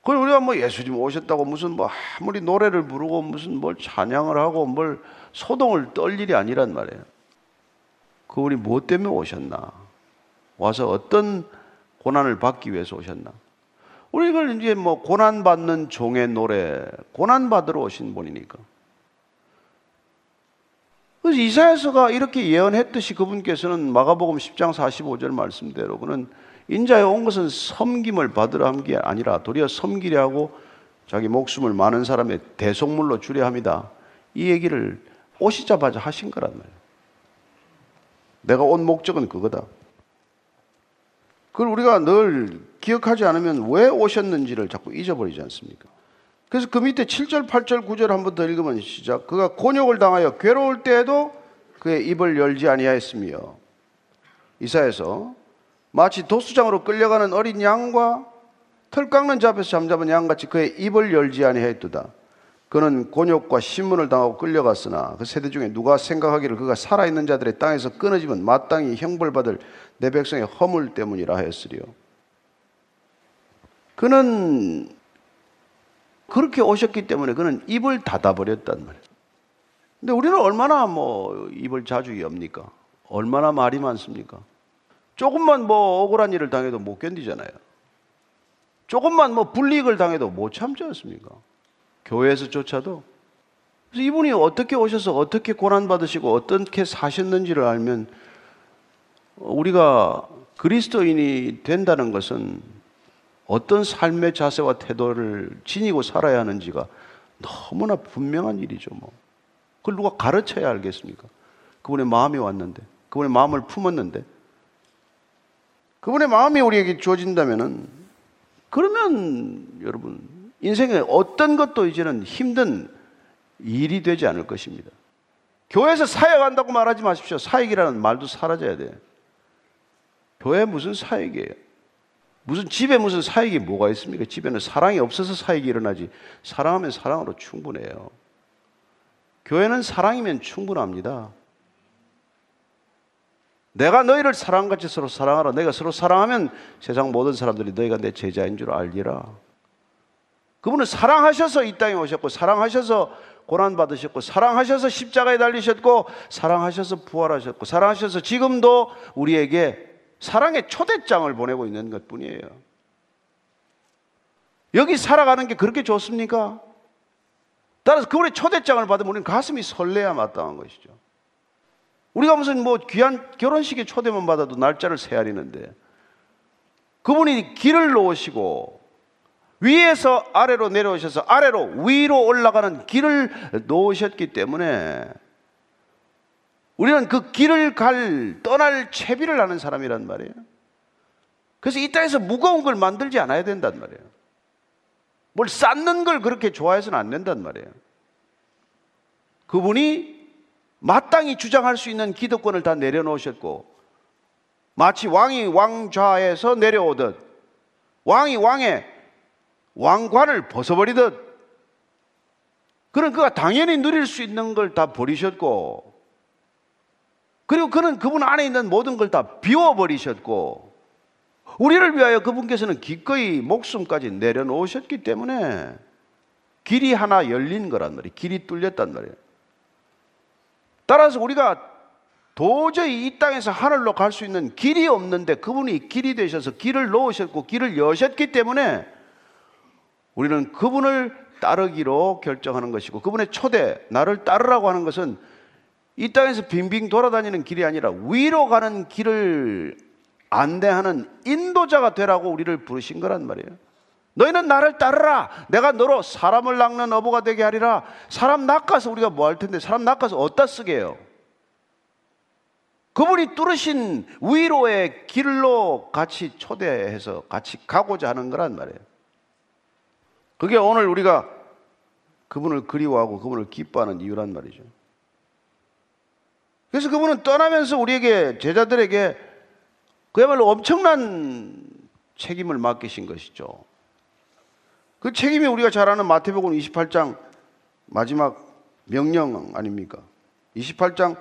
그걸 우리가 뭐 예수님 오셨다고 무슨 뭐 아무리 노래를 부르고 무슨 뭘 찬양을 하고 뭘 소동을 떨 일이 아니란 말이에요. 그분이 무엇 때문에 오셨나? 와서 어떤 고난을 받기 위해서 오셨나? 우리 이걸 이제 뭐 고난받는 종의 노래, 고난받으러 오신 분이니까. 그래서 이사야서가 이렇게 예언했듯이 그분께서는 마가복음 십 장 사십오 절 말씀대로 그는 인자에 온 것은 섬김을 받으라 한 게 아니라 도리어 섬기려 하고 자기 목숨을 많은 사람의 대속물로 주려 합니다. 이 얘기를 오시자마자 하신 거란 말이에요. 내가 온 목적은 그거다. 그걸 우리가 늘 기억하지 않으면 왜 오셨는지를 자꾸 잊어버리지 않습니까? 그래서 그 밑에 칠 절, 팔 절, 구 절 한 번 더 읽으면 시작. 그가 곤욕을 당하여 괴로울 때에도 그의 입을 열지 아니하였으며 이사야서 마치 도수장으로 끌려가는 어린 양과 털 깎는 자 앞에서 잠잠한 양같이 그의 입을 열지 아니하였도다. 그는 곤욕과 신문을 당하고 끌려갔으나 그 세대 중에 누가 생각하기를 그가 살아있는 자들의 땅에서 끊어지면 마땅히 형벌받을 내 백성의 허물 때문이라 하였으리요. 그는 그렇게 오셨기 때문에 그는 입을 닫아버렸단 말이에요. 근데 우리는 얼마나 뭐 입을 자주 엽니까? 얼마나 말이 많습니까? 조금만 뭐 억울한 일을 당해도 못 견디잖아요. 조금만 뭐 불이익을 당해도 못 참지 않습니까? 교회에서조차도. 그래서 이분이 어떻게 오셔서 어떻게 고난받으시고 어떻게 사셨는지를 알면 우리가 그리스도인이 된다는 것은 어떤 삶의 자세와 태도를 지니고 살아야 하는지가 너무나 분명한 일이죠. 뭐. 그걸 누가 가르쳐야 알겠습니까? 그분의 마음이 왔는데, 그분의 마음을 품었는데, 그분의 마음이 우리에게 주어진다면은, 그러면 여러분, 인생에 어떤 것도 이제는 힘든 일이 되지 않을 것입니다. 교회에서 사역한다고 말하지 마십시오. 사역이라는 말도 사라져야 돼요. 교회 무슨 사역이에요? 무슨 집에 무슨 사역이 뭐가 있습니까? 집에는 사랑이 없어서 사역이 일어나지. 사랑하면 사랑으로 충분해요. 교회는 사랑이면 충분합니다. 내가 너희를 사랑같이 서로 사랑하라. 내가 서로 사랑하면 세상 모든 사람들이 너희가 내 제자인 줄 알리라. 그분은 사랑하셔서 이 땅에 오셨고, 사랑하셔서 고난받으셨고, 사랑하셔서 십자가에 달리셨고, 사랑하셔서 부활하셨고, 사랑하셔서 지금도 우리에게 사랑의 초대장을 보내고 있는 것뿐이에요. 여기 살아가는 게 그렇게 좋습니까? 따라서 그분의 초대장을 받으면 우리는 가슴이 설레야 마땅한 것이죠. 우리가 무슨 뭐 귀한 결혼식에 초대만 받아도 날짜를 세아리는데, 그분이 길을 놓으시고 위에서 아래로 내려오셔서 아래로 위로 올라가는 길을 놓으셨기 때문에 우리는 그 길을 갈, 떠날 채비를 아는 사람이란 말이에요. 그래서 이 땅에서 무거운 걸 만들지 않아야 된단 말이에요. 뭘 쌓는 걸 그렇게 좋아해서는 안 된단 말이에요. 그분이 마땅히 주장할 수 있는 기득권을 다 내려놓으셨고, 마치 왕이 왕좌에서 내려오듯 왕이 왕의 왕관을 벗어버리듯 그는 그가 당연히 누릴 수 있는 걸 다 버리셨고, 그리고 그는 그분 안에 있는 모든 걸 다 비워버리셨고, 우리를 위하여 그분께서는 기꺼이 목숨까지 내려놓으셨기 때문에 길이 하나 열린 거란 말이에요. 길이 뚫렸단 말이에요. 따라서 우리가 도저히 이 땅에서 하늘로 갈 수 있는 길이 없는데 그분이 길이 되셔서 길을 놓으셨고 길을 여셨기 때문에 우리는 그분을 따르기로 결정하는 것이고, 그분의 초대, 나를 따르라고 하는 것은 이 땅에서 빙빙 돌아다니는 길이 아니라 위로 가는 길을 안내하는 인도자가 되라고 우리를 부르신 거란 말이에요. 너희는 나를 따르라. 내가 너로 사람을 낚는 어부가 되게 하리라. 사람 낚아서 우리가 뭐 할 텐데, 사람 낚아서 어디다 쓰게 해요? 그분이 뚫으신 위로의 길로 같이 초대해서 같이 가고자 하는 거란 말이에요. 그게 오늘 우리가 그분을 그리워하고 그분을 기뻐하는 이유란 말이죠. 그래서 그분은 떠나면서 우리에게, 제자들에게 그야말로 엄청난 책임을 맡기신 것이죠. 그 책임이 우리가 잘 아는 마태복음 이십팔 장 마지막 명령 아닙니까? 이십팔 장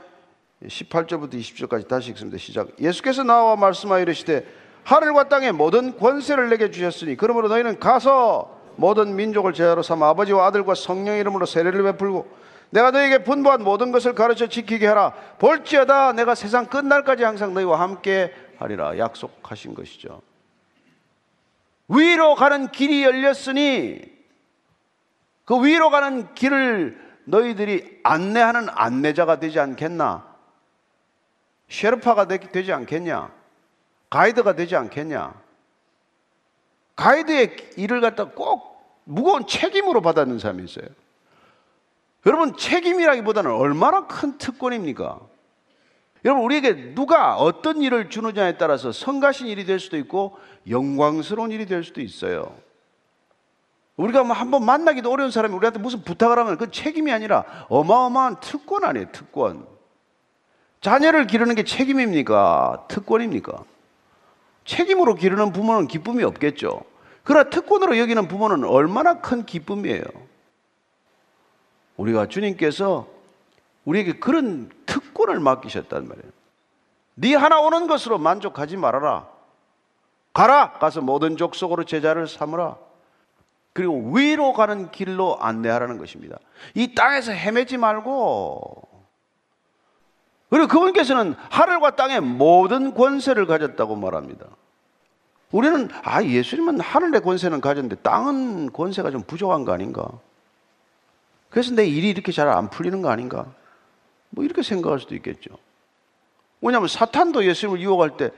십팔 절부터 이십 절까지 다시 읽습니다. 시작. 예수께서 나와 말씀하여 이르시되 하늘과 땅의 모든 권세를 내게 주셨으니 그러므로 너희는 가서 모든 민족을 제자로 삼아 아버지와 아들과 성령의 이름으로 세례를 베풀고 내가 너희에게 분부한 모든 것을 가르쳐 지키게 하라. 볼지어다 내가 세상 끝날까지 항상 너희와 함께 하리라. 약속하신 것이죠. 위로 가는 길이 열렸으니 그 위로 가는 길을 너희들이 안내하는 안내자가 되지 않겠나? 셰르파가 되지 않겠냐? 가이드가 되지 않겠냐? 가이드의 일을 갖다 꼭 무거운 책임으로 받아는 사람이 있어요. 여러분, 책임이라기보다는 얼마나 큰 특권입니까? 여러분, 우리에게 누가 어떤 일을 주느냐에 따라서 성가신 일이 될 수도 있고 영광스러운 일이 될 수도 있어요. 우리가 뭐 한번 만나기도 어려운 사람이 우리한테 무슨 부탁을 하면 그건 책임이 아니라 어마어마한 특권 아니에요, 특권. 자녀를 기르는 게 책임입니까? 특권입니까? 책임으로 기르는 부모는 기쁨이 없겠죠. 그러나 특권으로 여기는 부모는 얼마나 큰 기쁨이에요. 우리가 주님께서 우리에게 그런 특권을 맡기셨단 말이에요. 네 하나 오는 것으로 만족하지 말아라. 가라! 가서 모든 족속으로 제자를 삼으라. 그리고 위로 가는 길로 안내하라는 것입니다. 이 땅에서 헤매지 말고. 그리고 그분께서는 하늘과 땅의 모든 권세를 가졌다고 말합니다. 우리는 아 예수님은 하늘의 권세는 가졌는데 땅은 권세가 좀 부족한 거 아닌가? 그래서 내 일이 이렇게 잘 안 풀리는 거 아닌가? 뭐 이렇게 생각할 수도 있겠죠. 왜냐하면 사탄도 예수님을 유혹할 때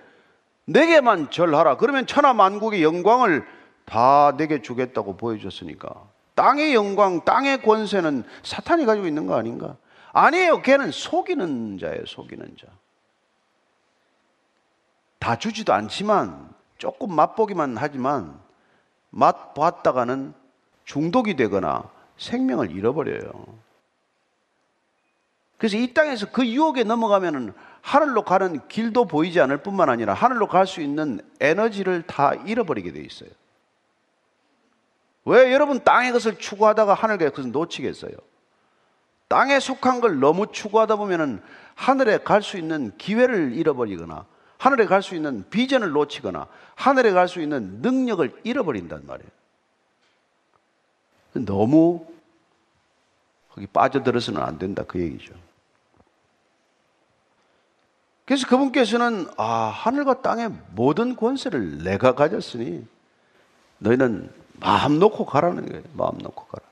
내게만 절하라. 그러면 천하 만국의 영광을 다 내게 주겠다고 보여줬으니까 땅의 영광, 땅의 권세는 사탄이 가지고 있는 거 아닌가? 아니에요. 걔는 속이는 자예요. 속이는 자. 다 주지도 않지만 조금 맛보기만 하지만 맛봤다가는 중독이 되거나 생명을 잃어버려요. 그래서 이 땅에서 그 유혹에 넘어가면은 하늘로 가는 길도 보이지 않을 뿐만 아니라 하늘로 갈 수 있는 에너지를 다 잃어버리게 돼 있어요. 왜 여러분 땅의 것을 추구하다가 하늘의 것을 놓치겠어요? 땅에 속한 걸 너무 추구하다 보면은 하늘에 갈 수 있는 기회를 잃어버리거나 하늘에 갈 수 있는 비전을 놓치거나 하늘에 갈 수 있는 능력을 잃어버린단 말이에요. 너무 거기 빠져들어서는 안 된다 그 얘기죠. 그래서 그분께서는 아 하늘과 땅의 모든 권세를 내가 가졌으니 너희는 마음 놓고 가라는 거예요. 마음 놓고 가라.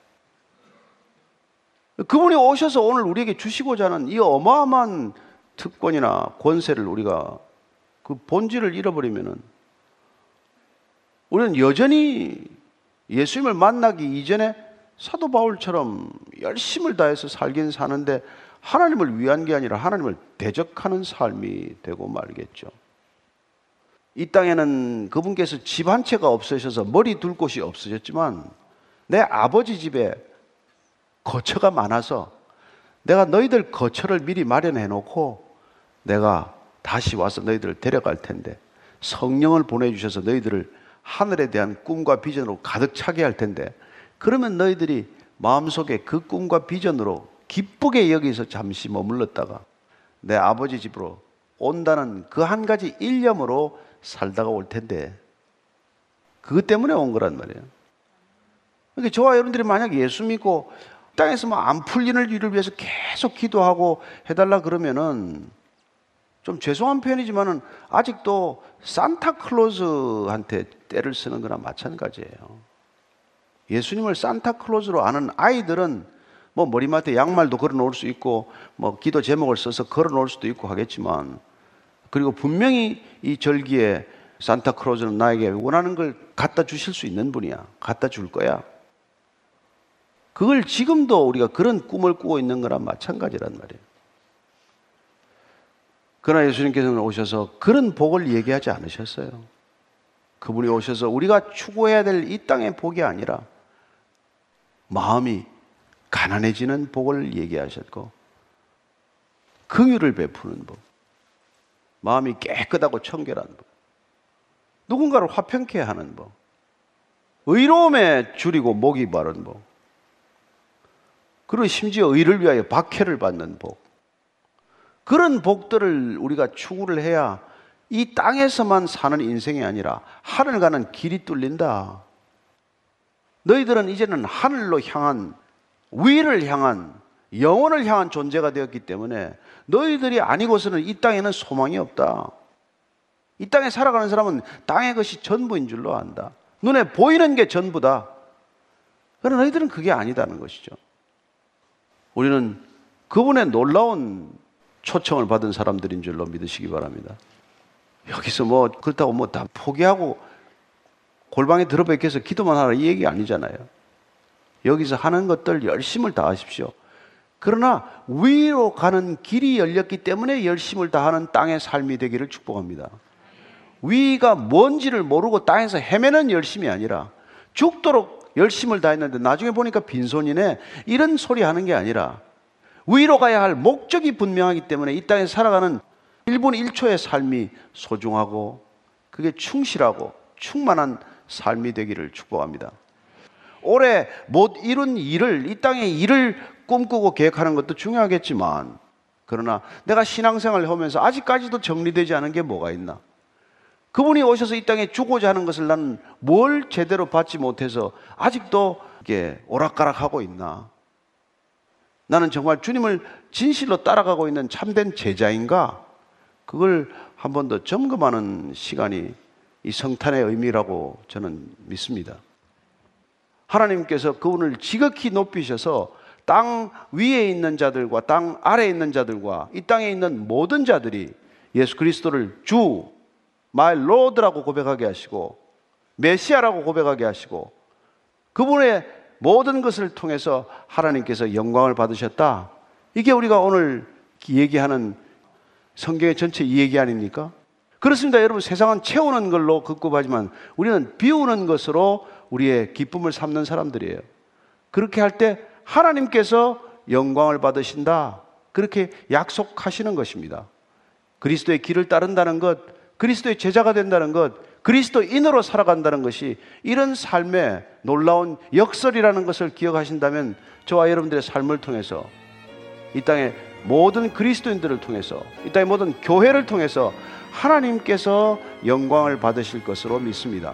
그분이 오셔서 오늘 우리에게 주시고자 하는 이 어마어마한 특권이나 권세를 우리가 그 본질을 잃어버리면은 우리는 여전히 예수님을 만나기 이전에 사도 바울처럼 열심을 다해서 살긴 사는데 하나님을 위한 게 아니라 하나님을 대적하는 삶이 되고 말겠죠. 이 땅에는 그분께서 집 한 채가 없으셔서 머리 둘 곳이 없으셨지만 내 아버지 집에 거처가 많아서 내가 너희들 거처를 미리 마련해 놓고 내가 다시 와서 너희들을 데려갈 텐데 성령을 보내주셔서 너희들을 하늘에 대한 꿈과 비전으로 가득 차게 할 텐데 그러면 너희들이 마음속에 그 꿈과 비전으로 기쁘게 여기서 잠시 머물렀다가 내 아버지 집으로 온다는 그 한 가지 일념으로 살다가 올 텐데 그것 때문에 온 거란 말이에요. 그러니까 저와 여러분들이 만약 예수 믿고 땅에서 뭐 안 풀리는 일을 위해서 계속 기도하고 해달라 그러면은 좀 죄송한 표현이지만은 아직도 산타클로즈한테 때를 쓰는 거나 마찬가지예요. 예수님을 산타클로즈로 아는 아이들은 뭐 머리맡에 양말도 걸어 놓을 수 있고 뭐 기도 제목을 써서 걸어 놓을 수도 있고 하겠지만 그리고 분명히 이 절기에 산타클로즈는 나에게 원하는 걸 갖다 주실 수 있는 분이야. 갖다 줄 거야. 그걸 지금도 우리가 그런 꿈을 꾸고 있는 거랑 마찬가지란 말이에요. 그러나 예수님께서는 오셔서 그런 복을 얘기하지 않으셨어요. 그분이 오셔서 우리가 추구해야 될 이 땅의 복이 아니라 마음이 가난해지는 복을 얘기하셨고 긍휼을 베푸는 복 마음이 깨끗하고 청결한 분. 누군가를 화평케 하는 법, 의로움에 줄이고 목이 바른 법, 그리고 심지어 의를 위하여 박해를 받는 복, 그런 복들을 우리가 추구를 해야 이 땅에서만 사는 인생이 아니라 하늘 가는 길이 뚫린다. 너희들은 이제는 하늘로 향한, 위를 향한, 영원을 향한 존재가 되었기 때문에 너희들이 아니고서는 이 땅에는 소망이 없다. 이 땅에 살아가는 사람은 땅의 것이 전부인 줄로 안다. 눈에 보이는 게 전부다. 그러나 너희들은 그게 아니다는 것이죠. 우리는 그분의 놀라운 초청을 받은 사람들인 줄로 믿으시기 바랍니다. 여기서 뭐 그렇다고 뭐 다 포기하고 골방에 들어박혀서 기도만 하라 이 얘기 아니잖아요. 여기서 하는 것들 열심을 다하십시오. 그러나 위로 가는 길이 열렸기 때문에 열심을 다하는 땅의 삶이 되기를 축복합니다. 위가 뭔지를 모르고 땅에서 헤매는 열심이 아니라, 죽도록 열심을 다했는데 나중에 보니까 빈손이네, 이런 소리 하는 게 아니라 위로 가야 할 목적이 분명하기 때문에 이 땅에 살아가는 일 분 일 초의 삶이 소중하고 그게 충실하고 충만한 삶이 되기를 축복합니다. 올해 못 이룬 일을, 이 땅의 일을 꿈꾸고 계획하는 것도 중요하겠지만, 그러나 내가 신앙생활을 하면서 아직까지도 정리되지 않은 게 뭐가 있나, 그분이 오셔서 이 땅에 주고자 하는 것을 나는 뭘 제대로 받지 못해서 아직도 이게 오락가락하고 있나, 나는 정말 주님을 진실로 따라가고 있는 참된 제자인가, 그걸 한 번 더 점검하는 시간이 이 성탄의 의미라고 저는 믿습니다. 하나님께서 그분을 지극히 높이셔서 땅 위에 있는 자들과 땅 아래에 있는 자들과 이 땅에 있는 모든 자들이 예수 그리스도를 주, my Lord라고 고백하게 하시고 메시아라고 고백하게 하시고, 그분의 모든 것을 통해서 하나님께서 영광을 받으셨다. 이게 우리가 오늘 얘기하는 성경의 전체 이 얘기 아닙니까? 그렇습니다. 여러분, 세상은 채우는 걸로 급급하지만 우리는 비우는 것으로 우리의 기쁨을 삼는 사람들이에요. 그렇게 할 때 하나님께서 영광을 받으신다. 그렇게 약속하시는 것입니다. 그리스도의 길을 따른다는 것, 그리스도의 제자가 된다는 것, 그리스도인으로 살아간다는 것이 이런 삶의 놀라운 역설이라는 것을 기억하신다면, 저와 여러분들의 삶을 통해서 이 땅의 모든 그리스도인들을 통해서, 이 땅의 모든 교회를 통해서 하나님께서 영광을 받으실 것으로 믿습니다.